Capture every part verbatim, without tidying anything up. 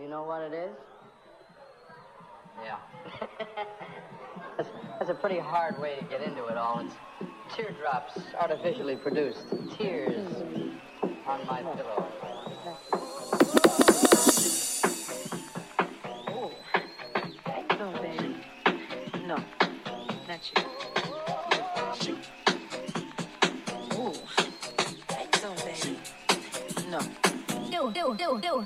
You know what it is? Yeah. that's, that's a pretty hard way to get into it all. It's teardrops artificially produced. Tears on my pillow. Oh. No, baby. No. Not you. Oh. No, baby. No. Do, do, do, do.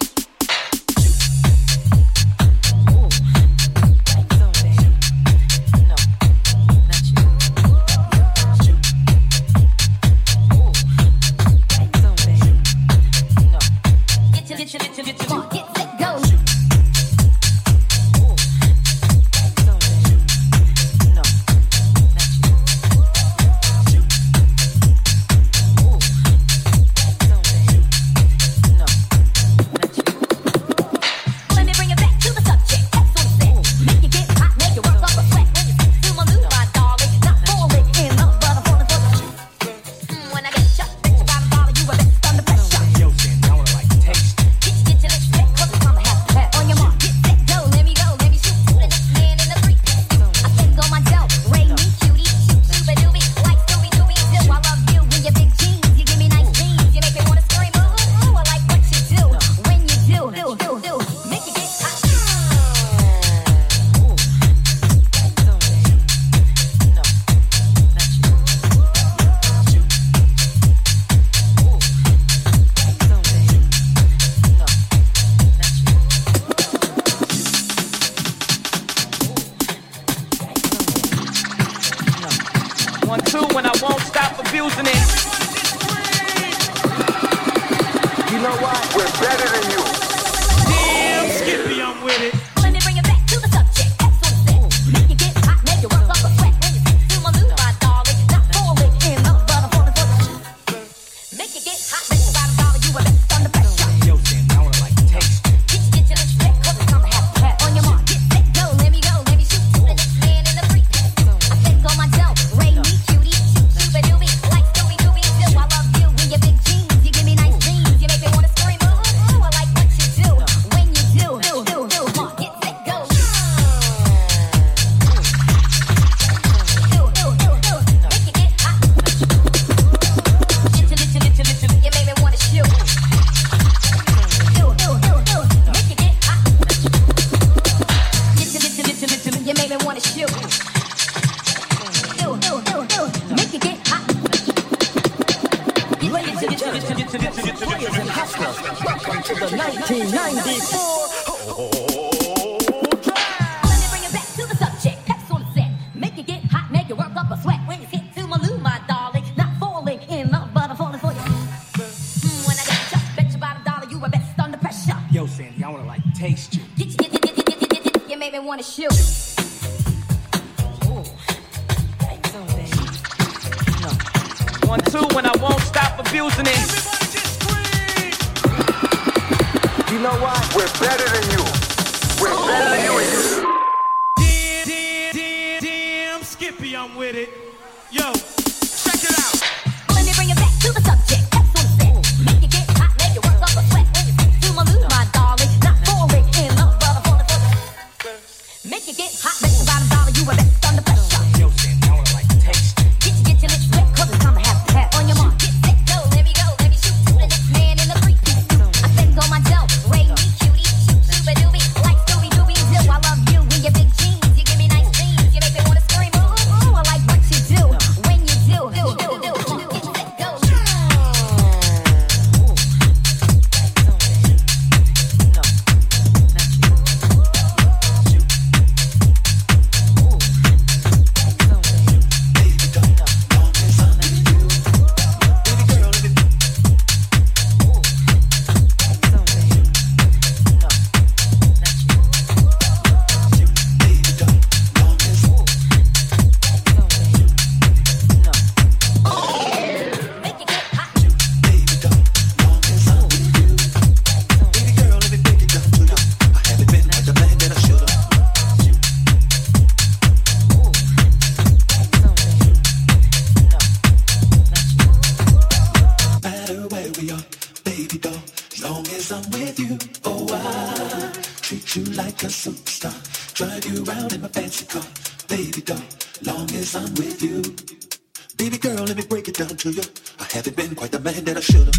with you. Oh, I treat you like a superstar. Drive you around in my fancy car. Baby doll, long as I'm with you. Baby girl, let me break it down to you. I haven't been quite the man that I should've.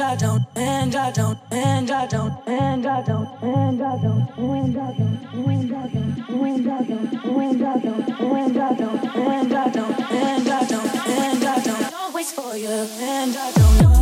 and I don't, and I don't, and I don't, and I don't, and I don't, and I don't, and I don't, and I don't, and I don't, and I don't, and I don't, and I don't, and I don't, always for you, and I don't know.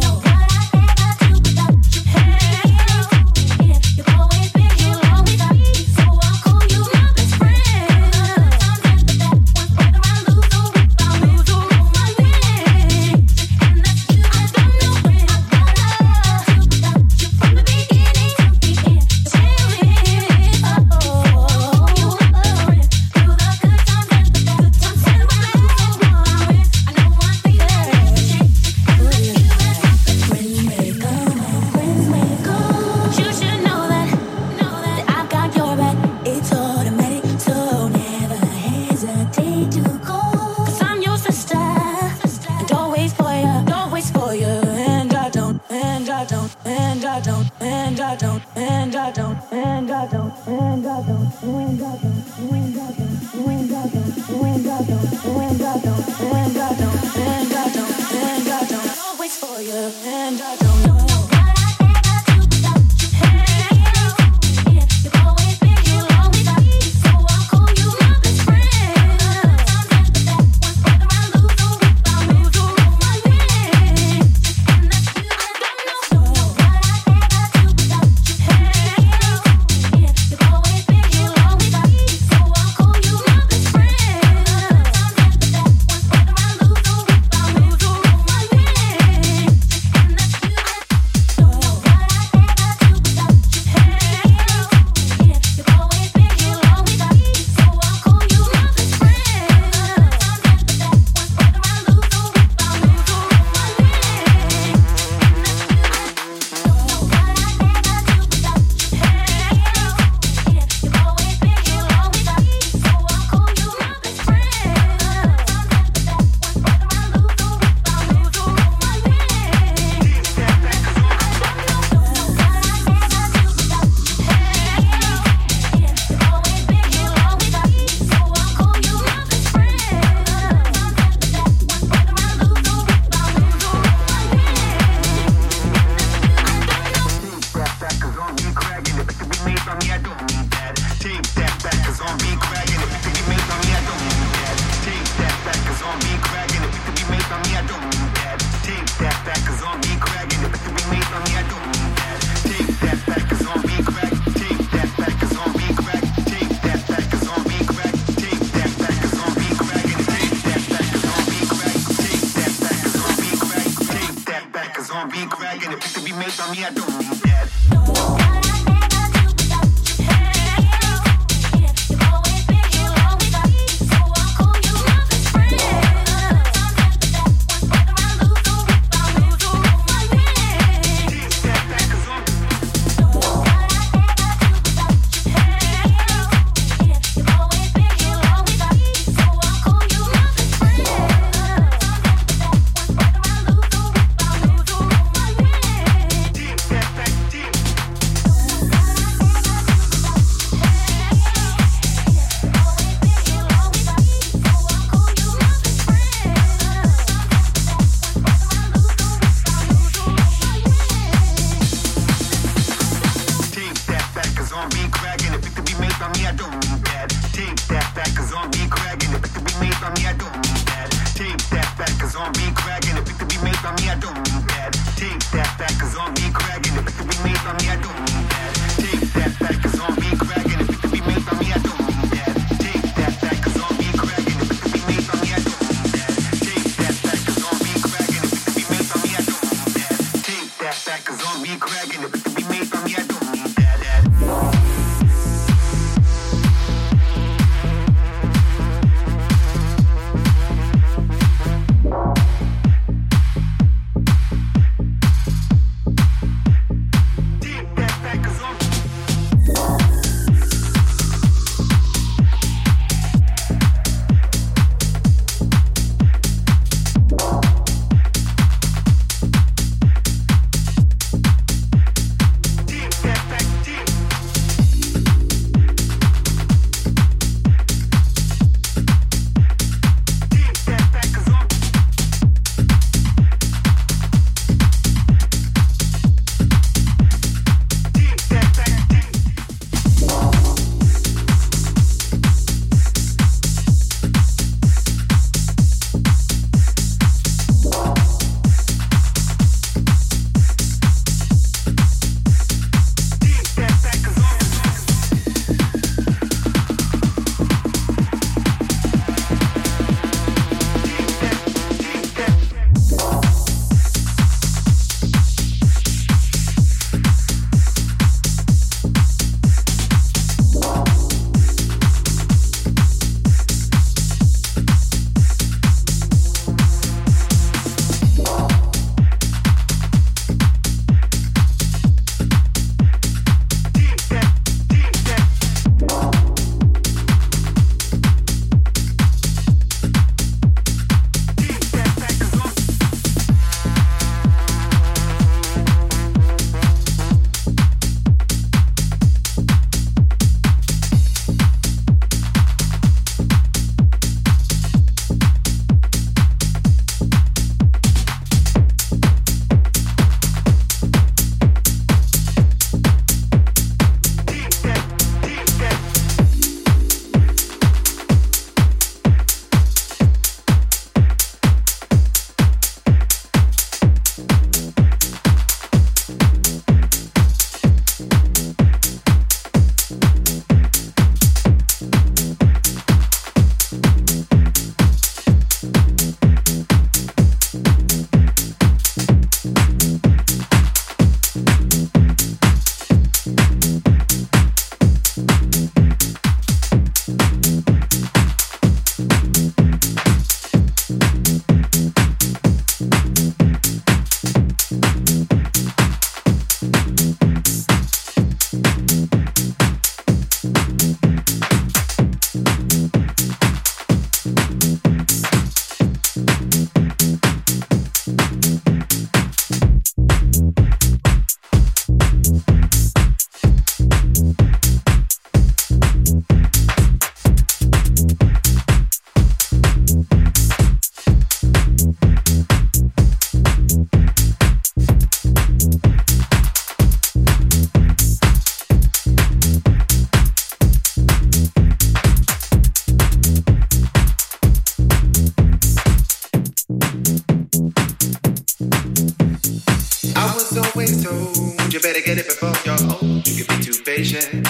always told, you better get it before you're old. You can be too patient.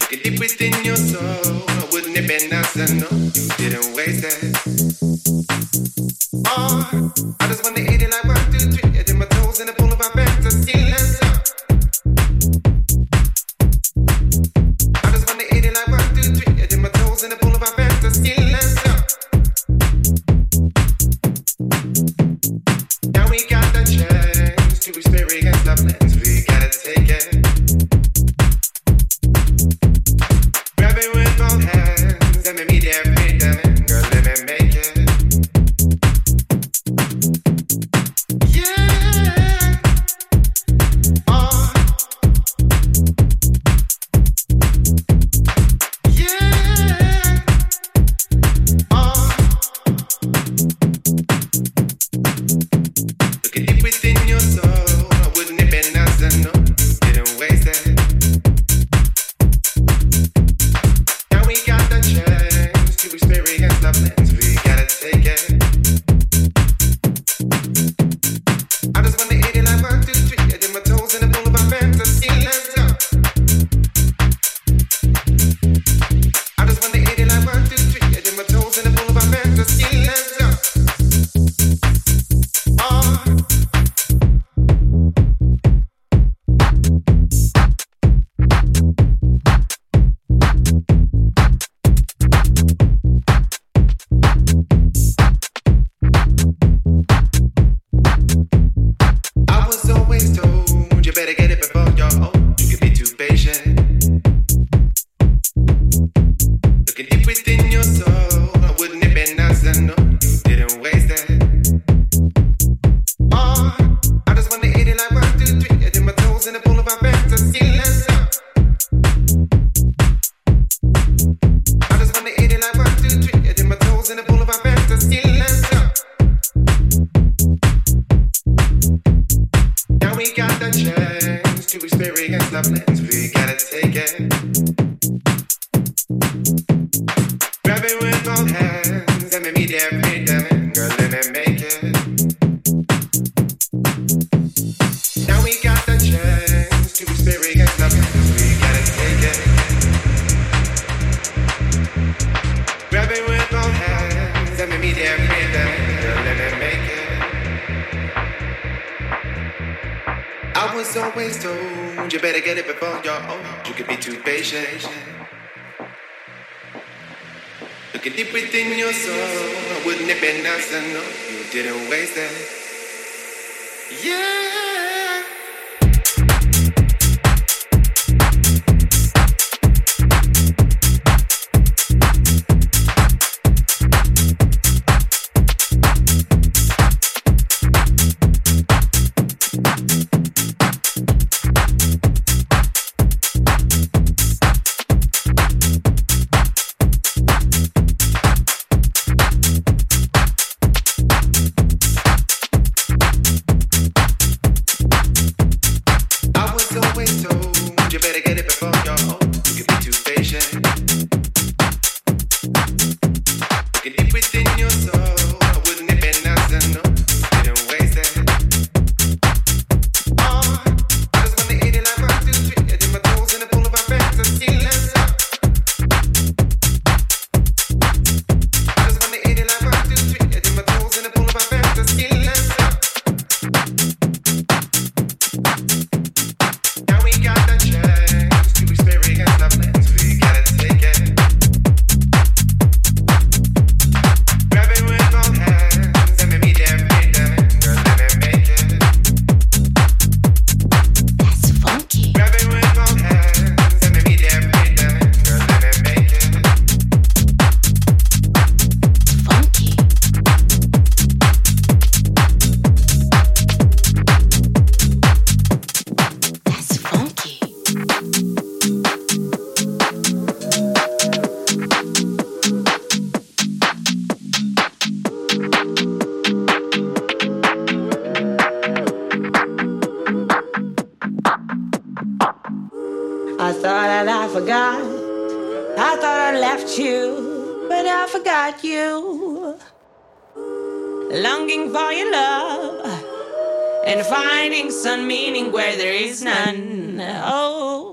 Looking deep within your soul, wouldn't it be nice to know you didn't waste it? Oh, I just want to eat it like one, two, three. I did my toes in the pool of my fantasy. Let's go. I just want to eat it like one, two, three. I did my toes in the pool of my fantasy. Let's go. Now we got the chance to experience the plans. We gotta take it. Grab it with both hands and make me there, pay them in. Girl, let me make it. Yeah. Oh. You, longing for your love. and finding some meaning where there is none. Oh.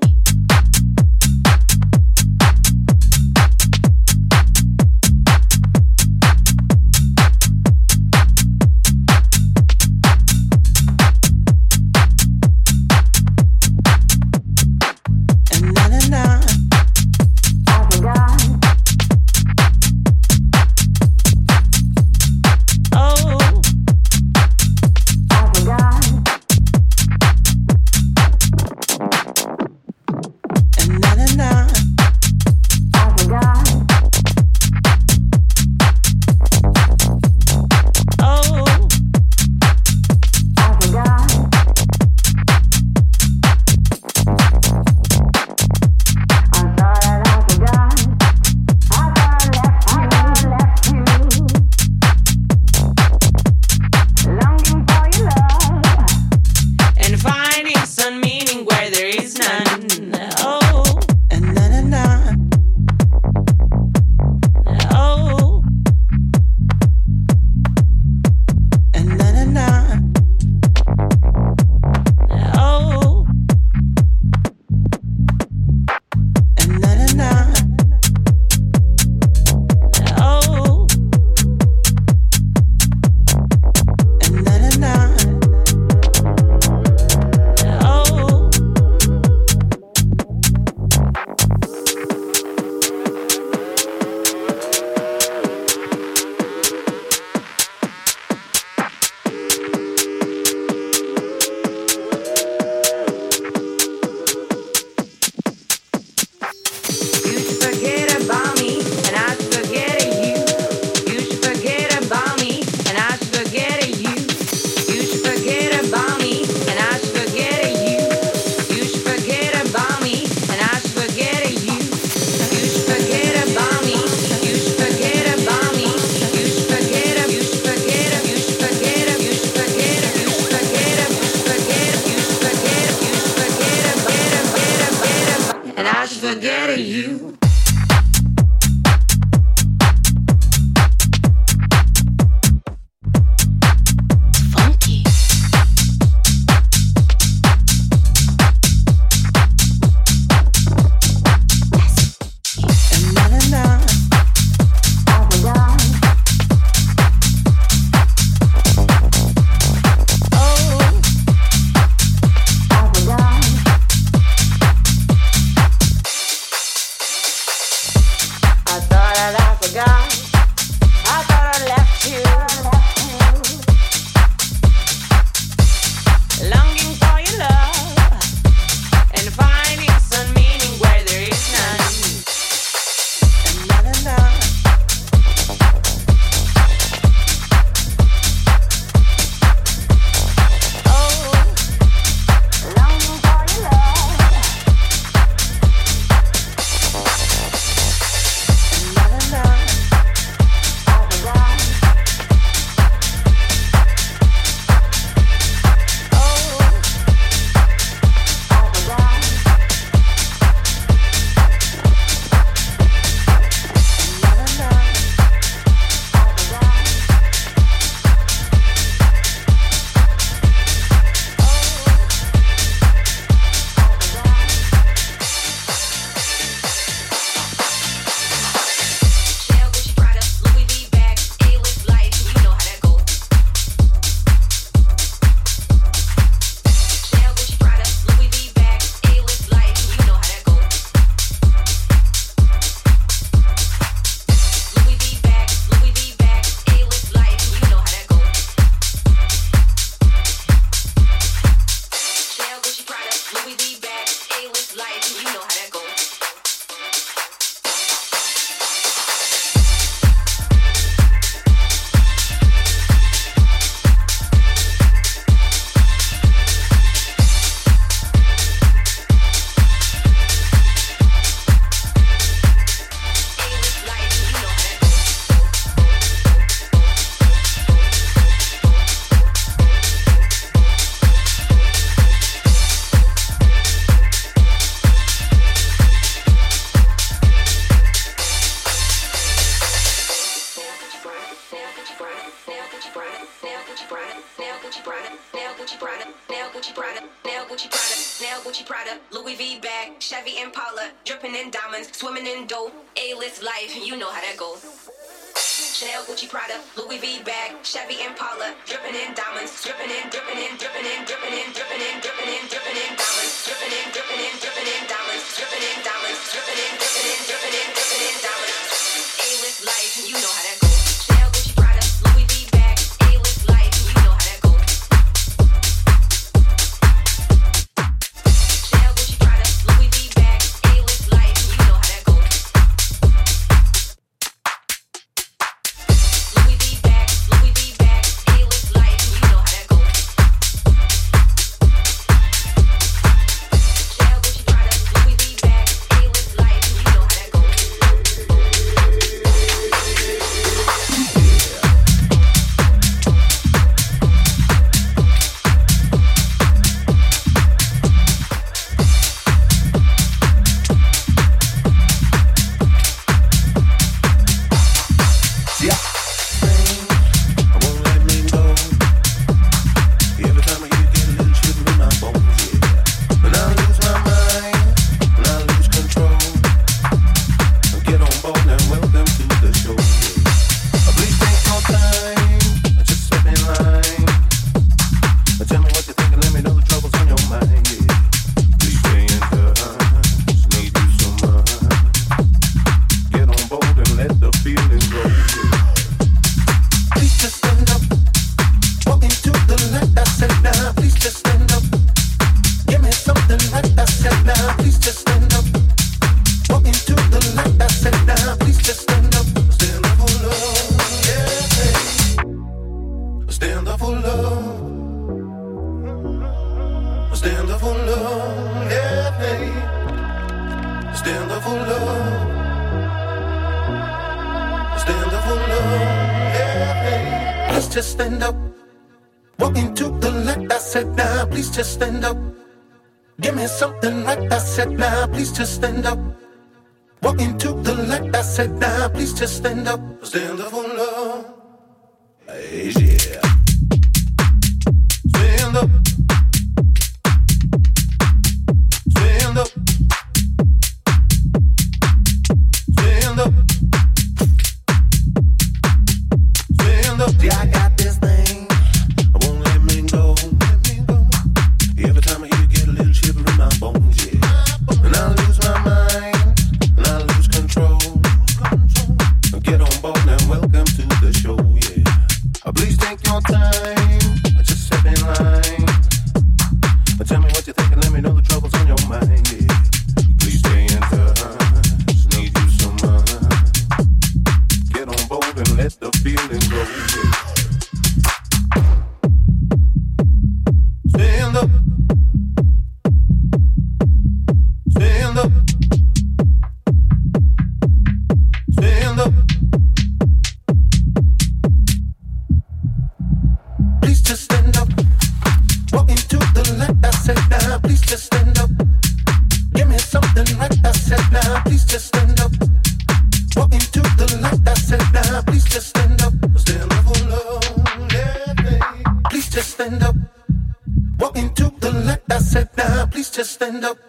now Gucci Prada, now Gucci Prada, now Gucci Prada, now Gucci Prada, Louis V bag, Chevy Impala, dripping in diamonds, swimming in dough, A-list life, you know how that goes. Chanel, Gucci, Prada, Louis V bag, Chevy Impala, dripping in diamonds, dripping in, dripping in, dripping in, dripping in, dripping in, dripping in, dripping in diamonds, dripping in, dripping in, dripping in diamonds, dripping in diamonds, dripping in, dripping in, dripping in, dripping in diamonds. A-list life, you know how that goes. Chanel, Gucci, Prada, Louis V bag, A-list life, you know how that goes. Chanel, Gucci, Prada, Louis V bag, A-list life, you know how that goes. Stand up.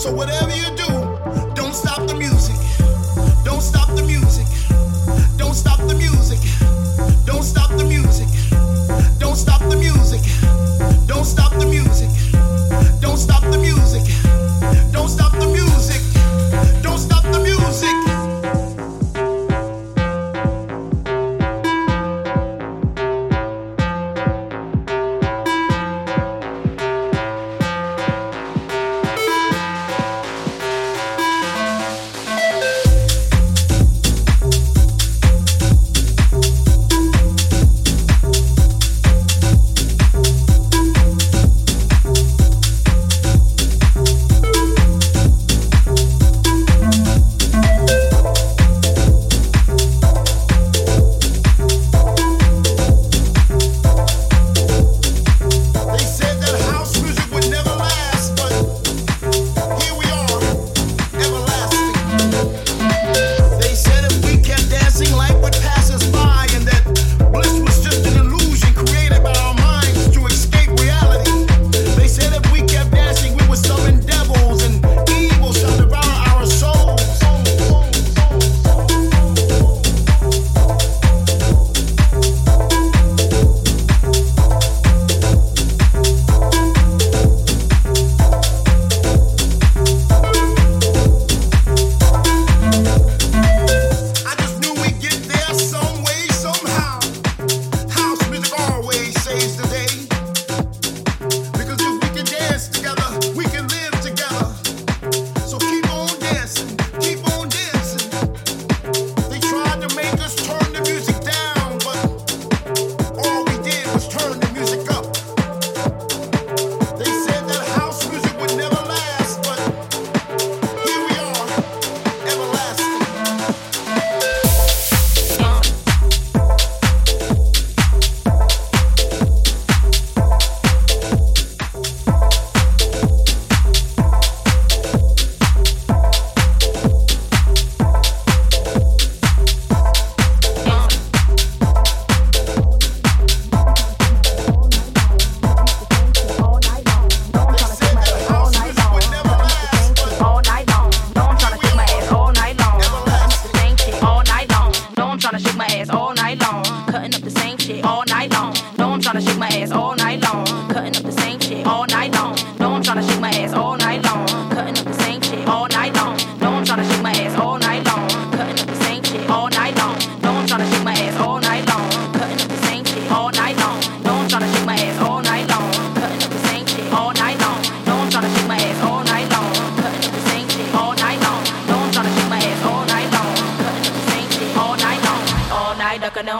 So whatever you do, don't stop the music. Don't stop the music. Don't stop the music. Don't stop the music. Don't stop the music. Don't stop the music. Don't stop the music. Don't stop the music. Don't stop the music.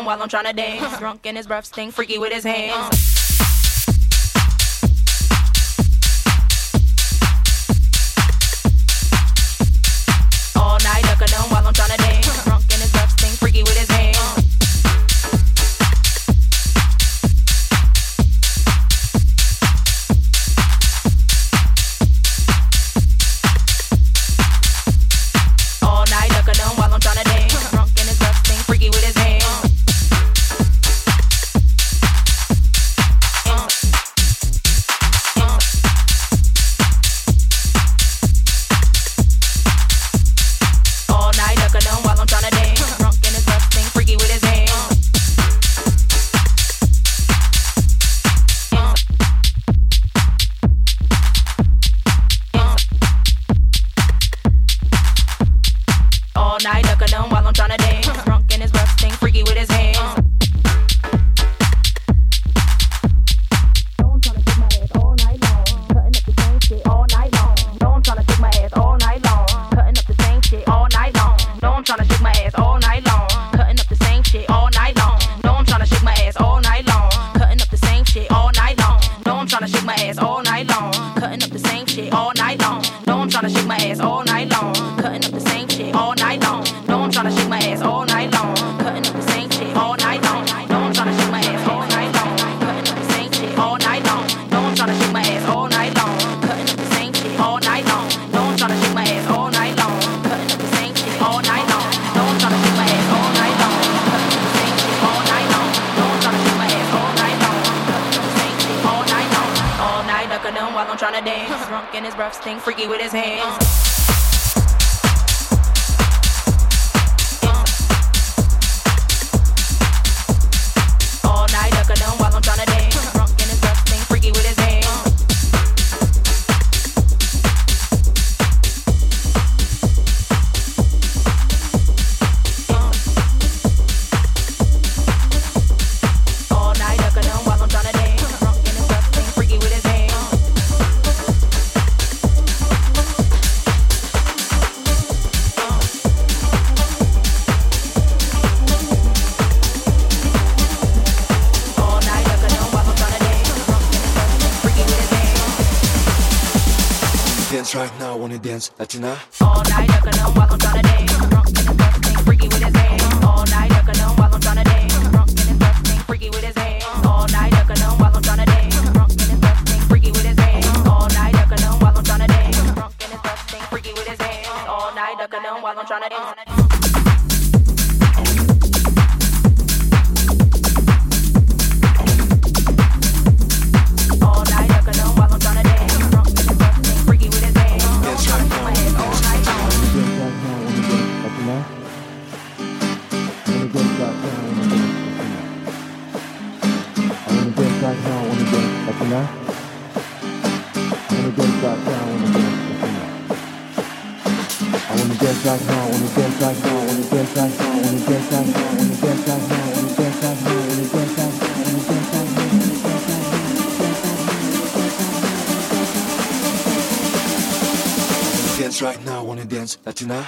While I'm trying to dance, drunk in his breath, sting freaky with his hands. tryna dance. Drunk in his breath stink, freaky with his hands. Right now I wanna dance, Latina. All night, I can know while I'm trying to dance. Drunk in his breath, stink, freaky with his hands. All night, I can know while I'm trying to dance. Drunk in his breath, stink, freaky with his hands. All night, I can know while I'm trying to dance. Drunk in his breath, stink, freaky with his hands. All night, I can know while I'm trying to dance. Drunk in his breath, stink, freaky with his hands. All night, I can know while I'm trying to dance. Right now I wanna dance, Latina.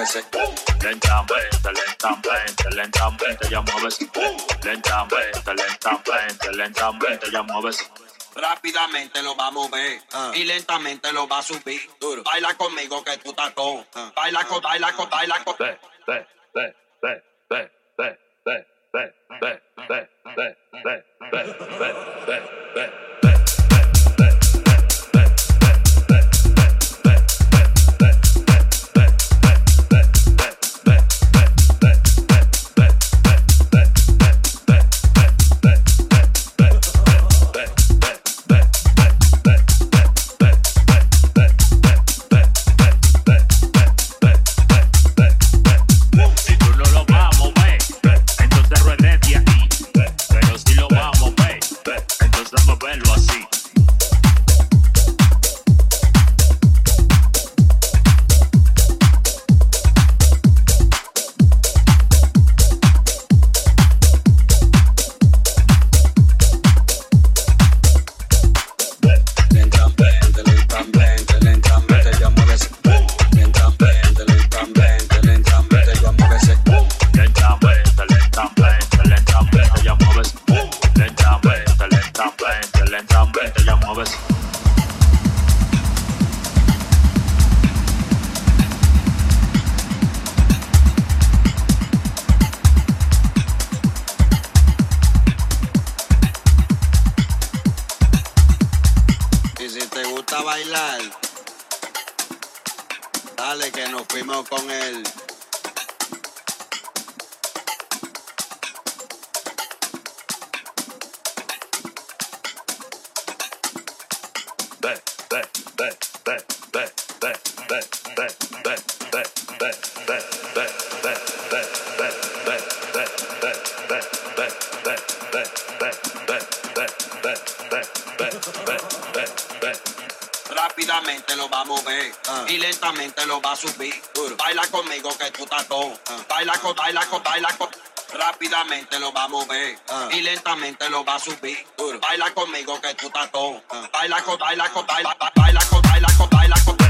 muévese lentamente, lentamente, lentamente, ya muévese lentamente, lentamente, lentamente, ya muévese. Rápidamente lo va a mover uh. y lentamente lo va a subir. Duro. Baila conmigo que tú estás con. Uh. Baila con, baila con, baila con. Ve, ve, ve, ve, ve, ve, ve, ve, ve, ve, ve, ve, ve, ve, ve, ve. Rápidamente lo va a mover uh. y lentamente lo va a subir. Duro. Baila conmigo que tú estás con. Uh. Baila con, baila con, baila con. Rápidamente lo va a mover uh. y lentamente lo va a subir. Duro. Baila conmigo que tú estás con. Uh. Baila con, baila con, baila, baila con, baila con, baila con. Let's go.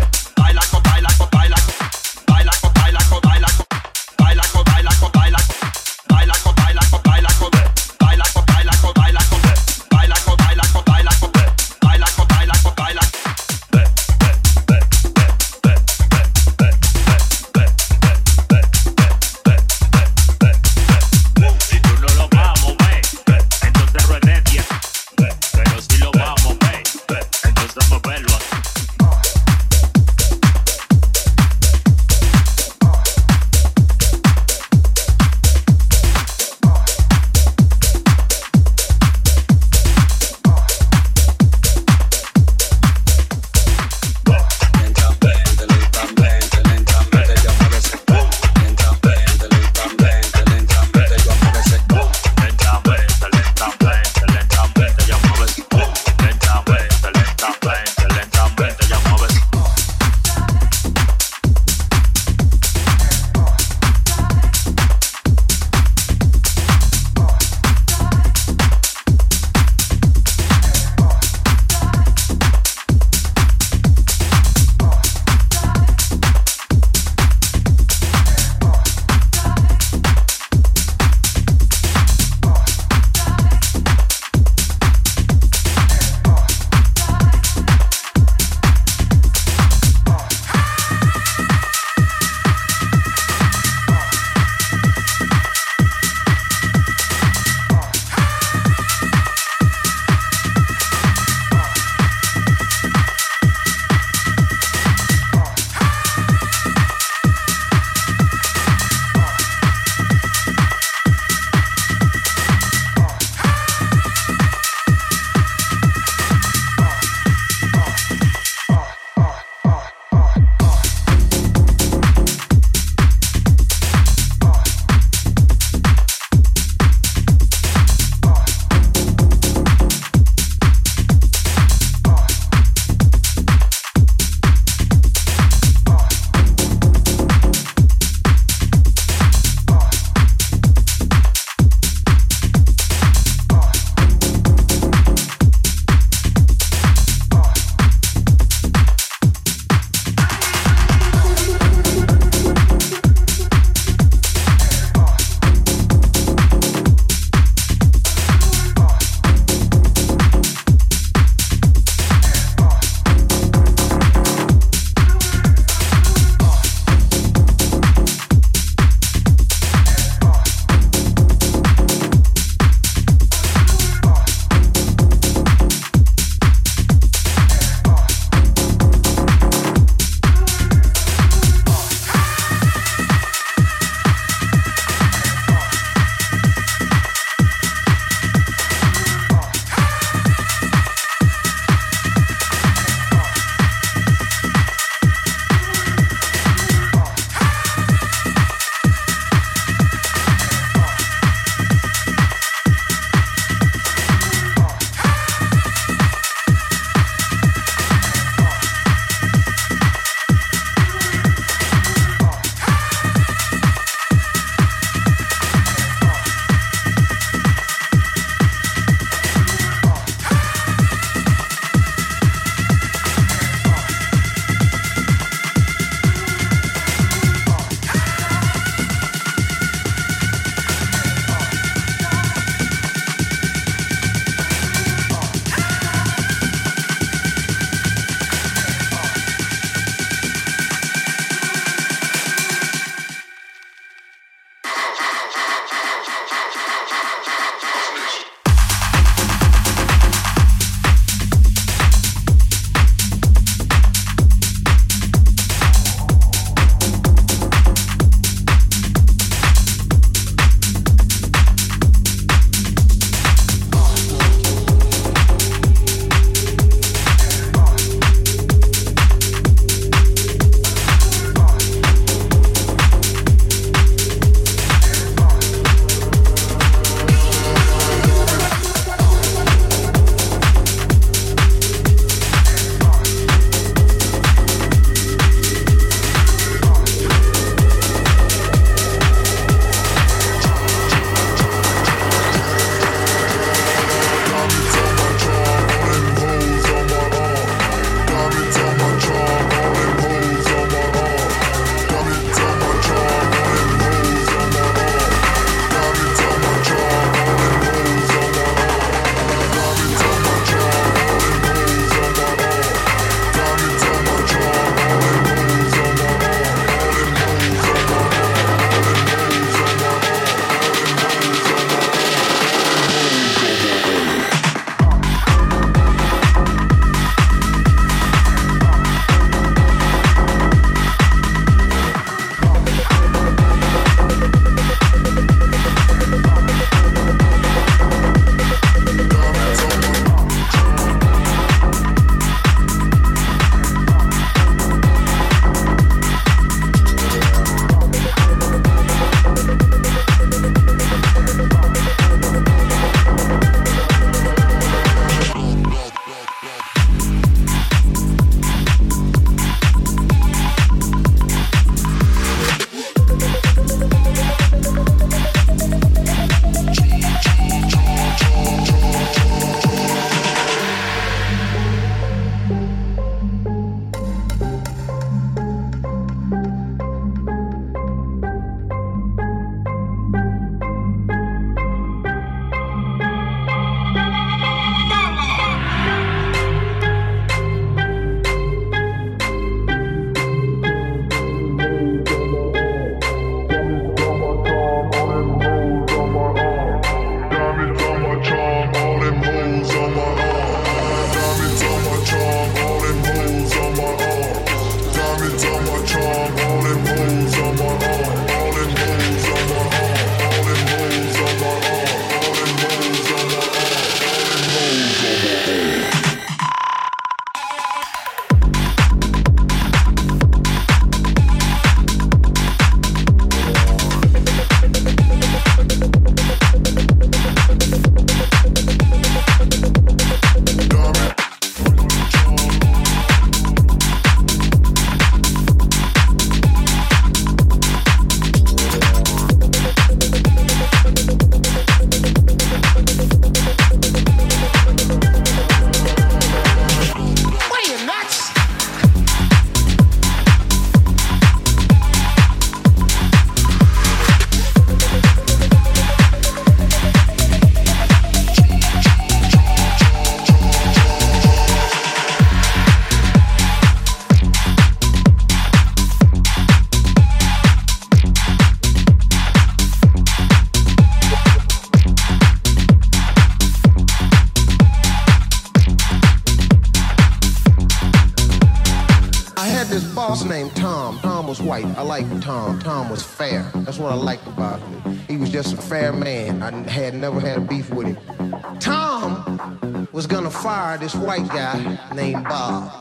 Tom. Tom was white. I liked Tom. Tom was fair. That's what I liked about him. He was just a fair man. I had never had a beef with him. Tom was gonna fire this white guy named Bob.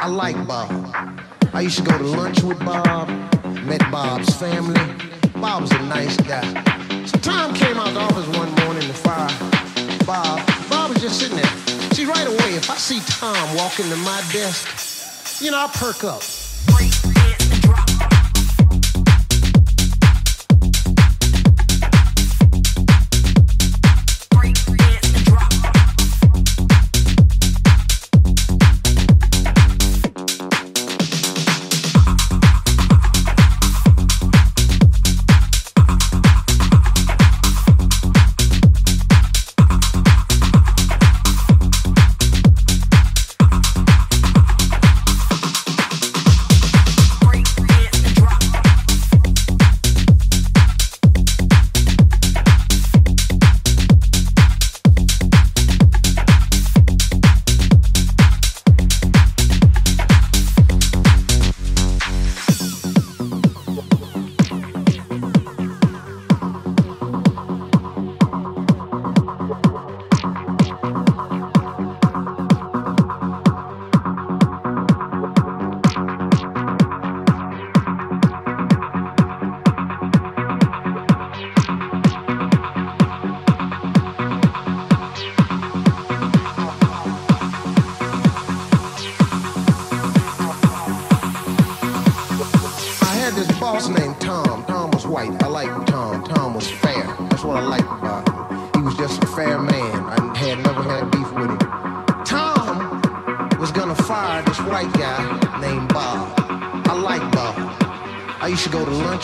I like Bob. I used to go to lunch with Bob. Met Bob's family. Bob was a nice guy. So Tom came out of the office one morning to fire Bob. Bob was just sitting there. See, right away, if I see Tom walking to my desk, you know, I perk up.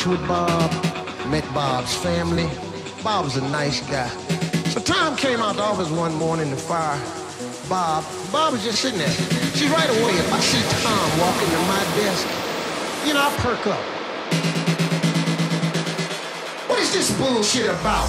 With Bob, met Bob's family. Bob was a nice guy. So Tom came out the office one morning to fire Bob. Bob was just sitting there. See, right away, if I see Tom walking to my desk, you know, I perk up. What is this bullshit about?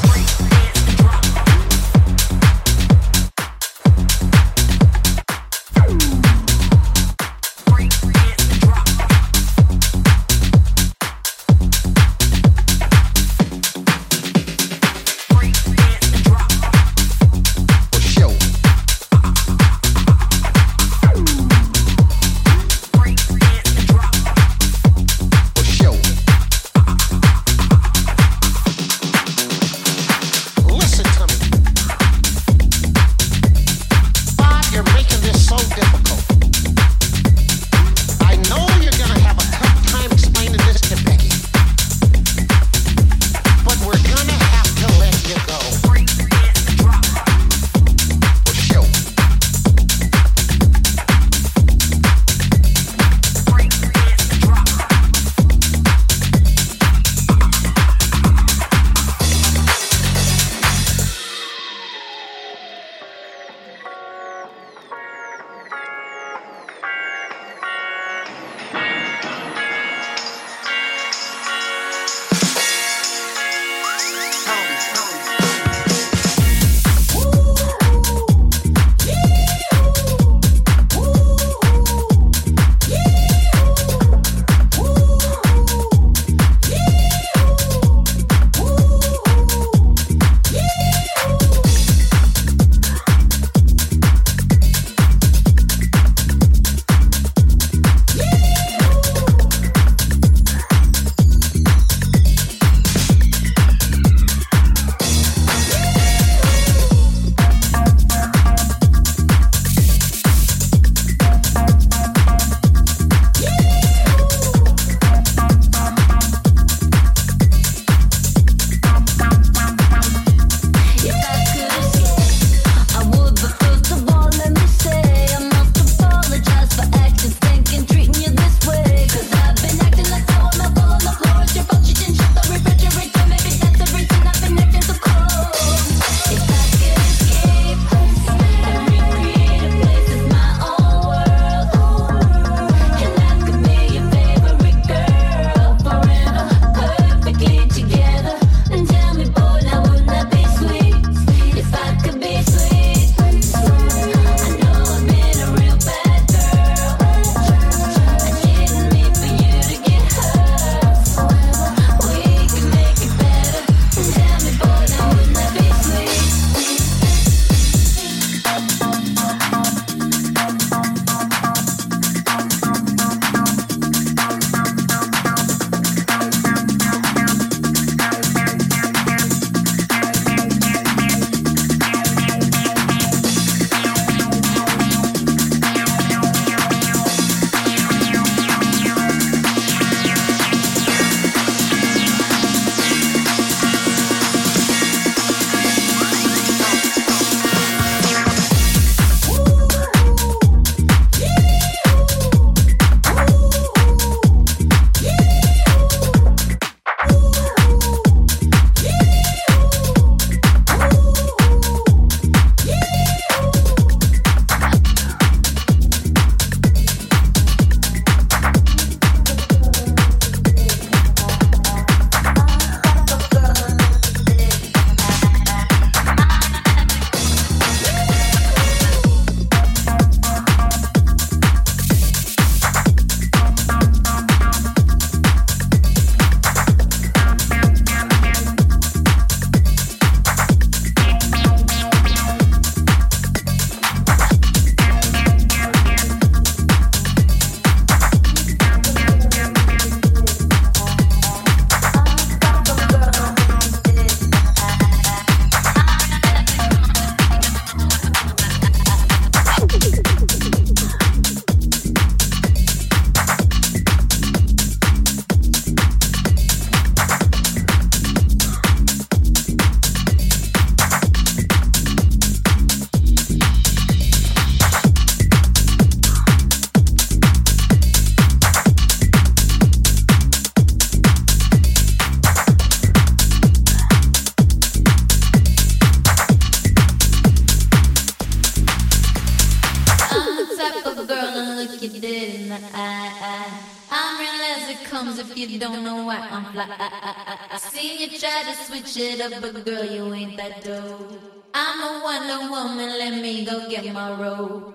the eye. I'm real as it comes if you don't know why I'm fly. I seen you try to switch it up, but girl, you ain't that dope. I'm a Wonder Woman, let me go get my robe.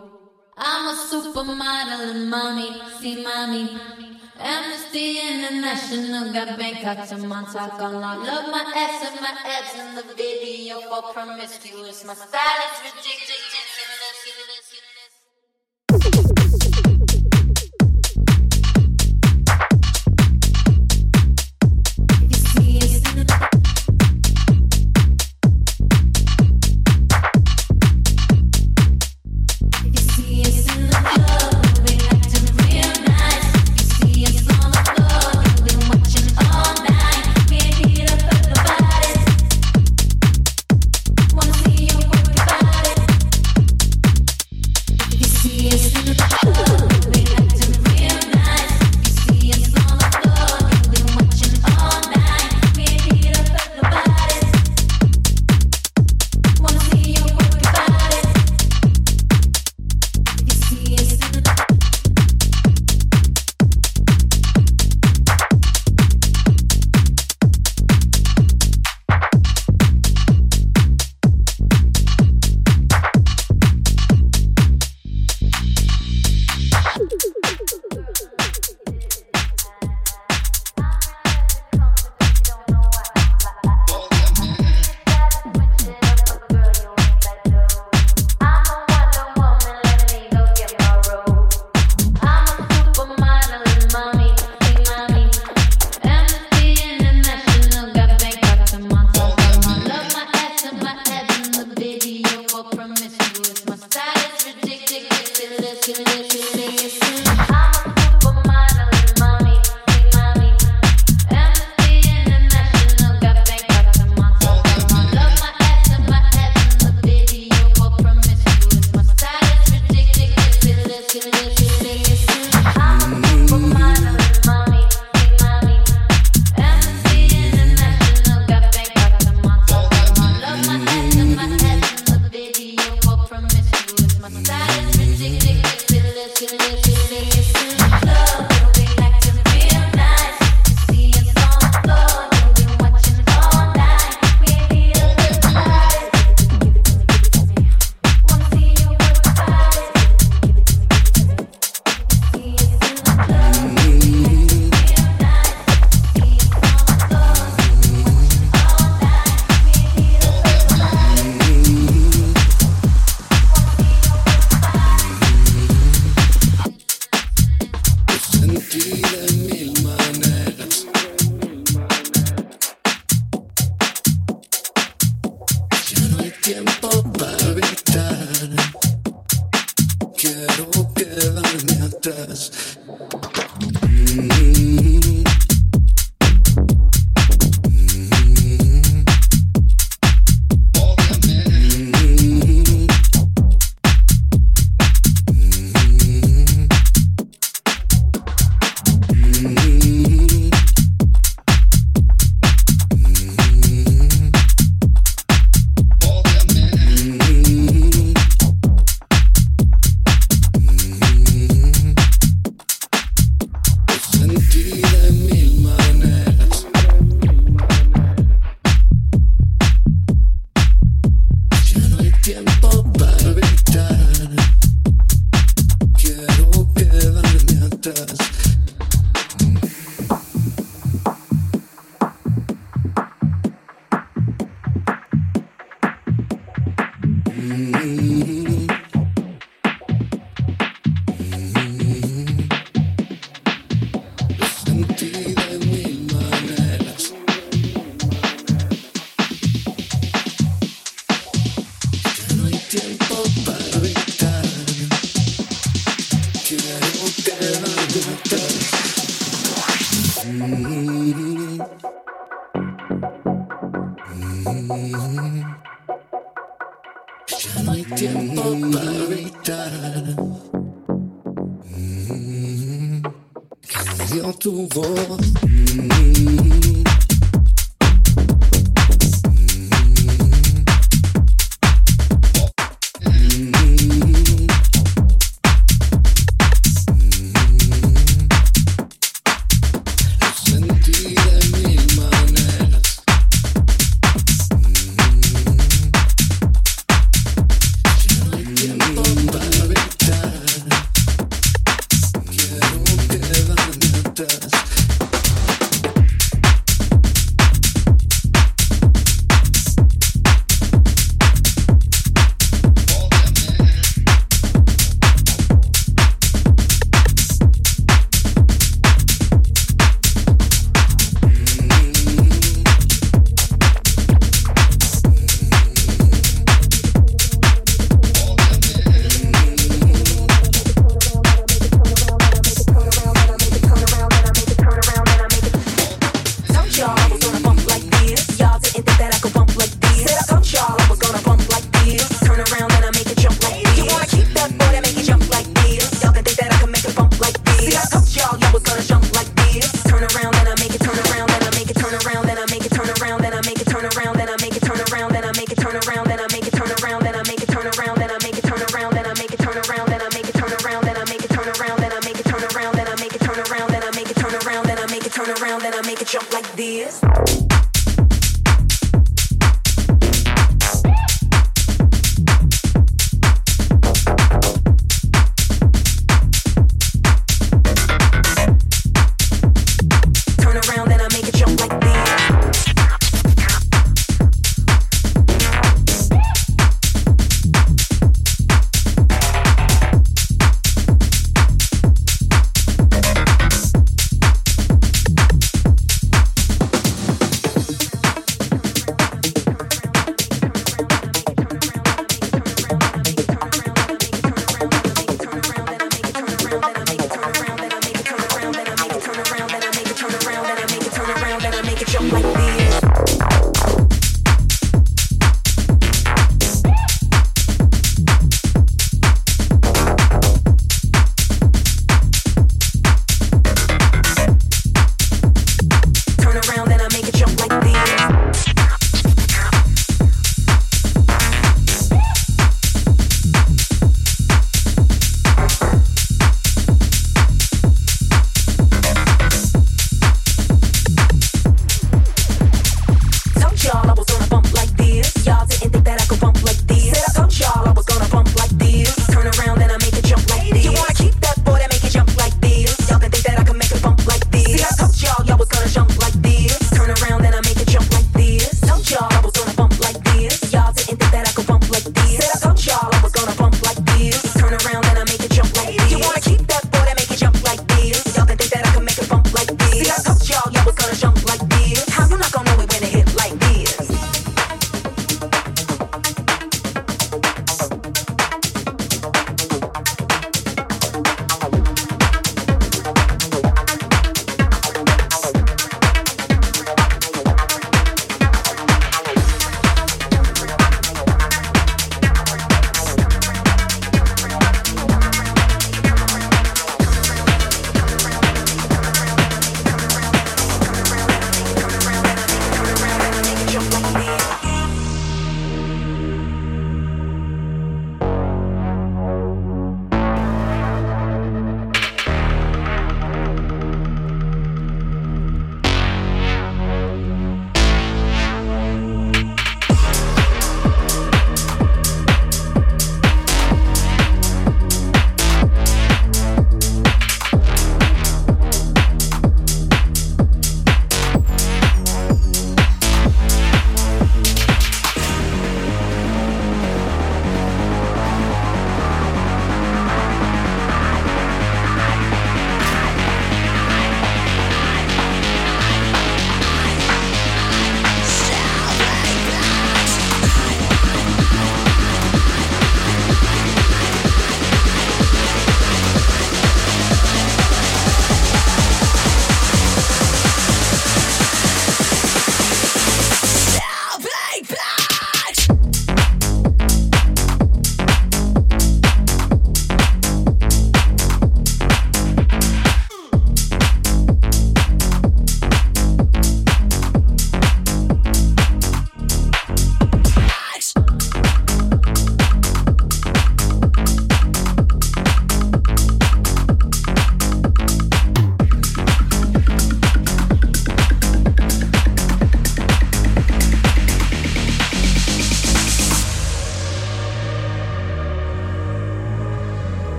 I'm a supermodel and mommy, see mommy. Amnesty International got Bangkok to Montauk on lock. Love my ass and my abs in the video for promiscuous. My style is ridiculous. Tu voz.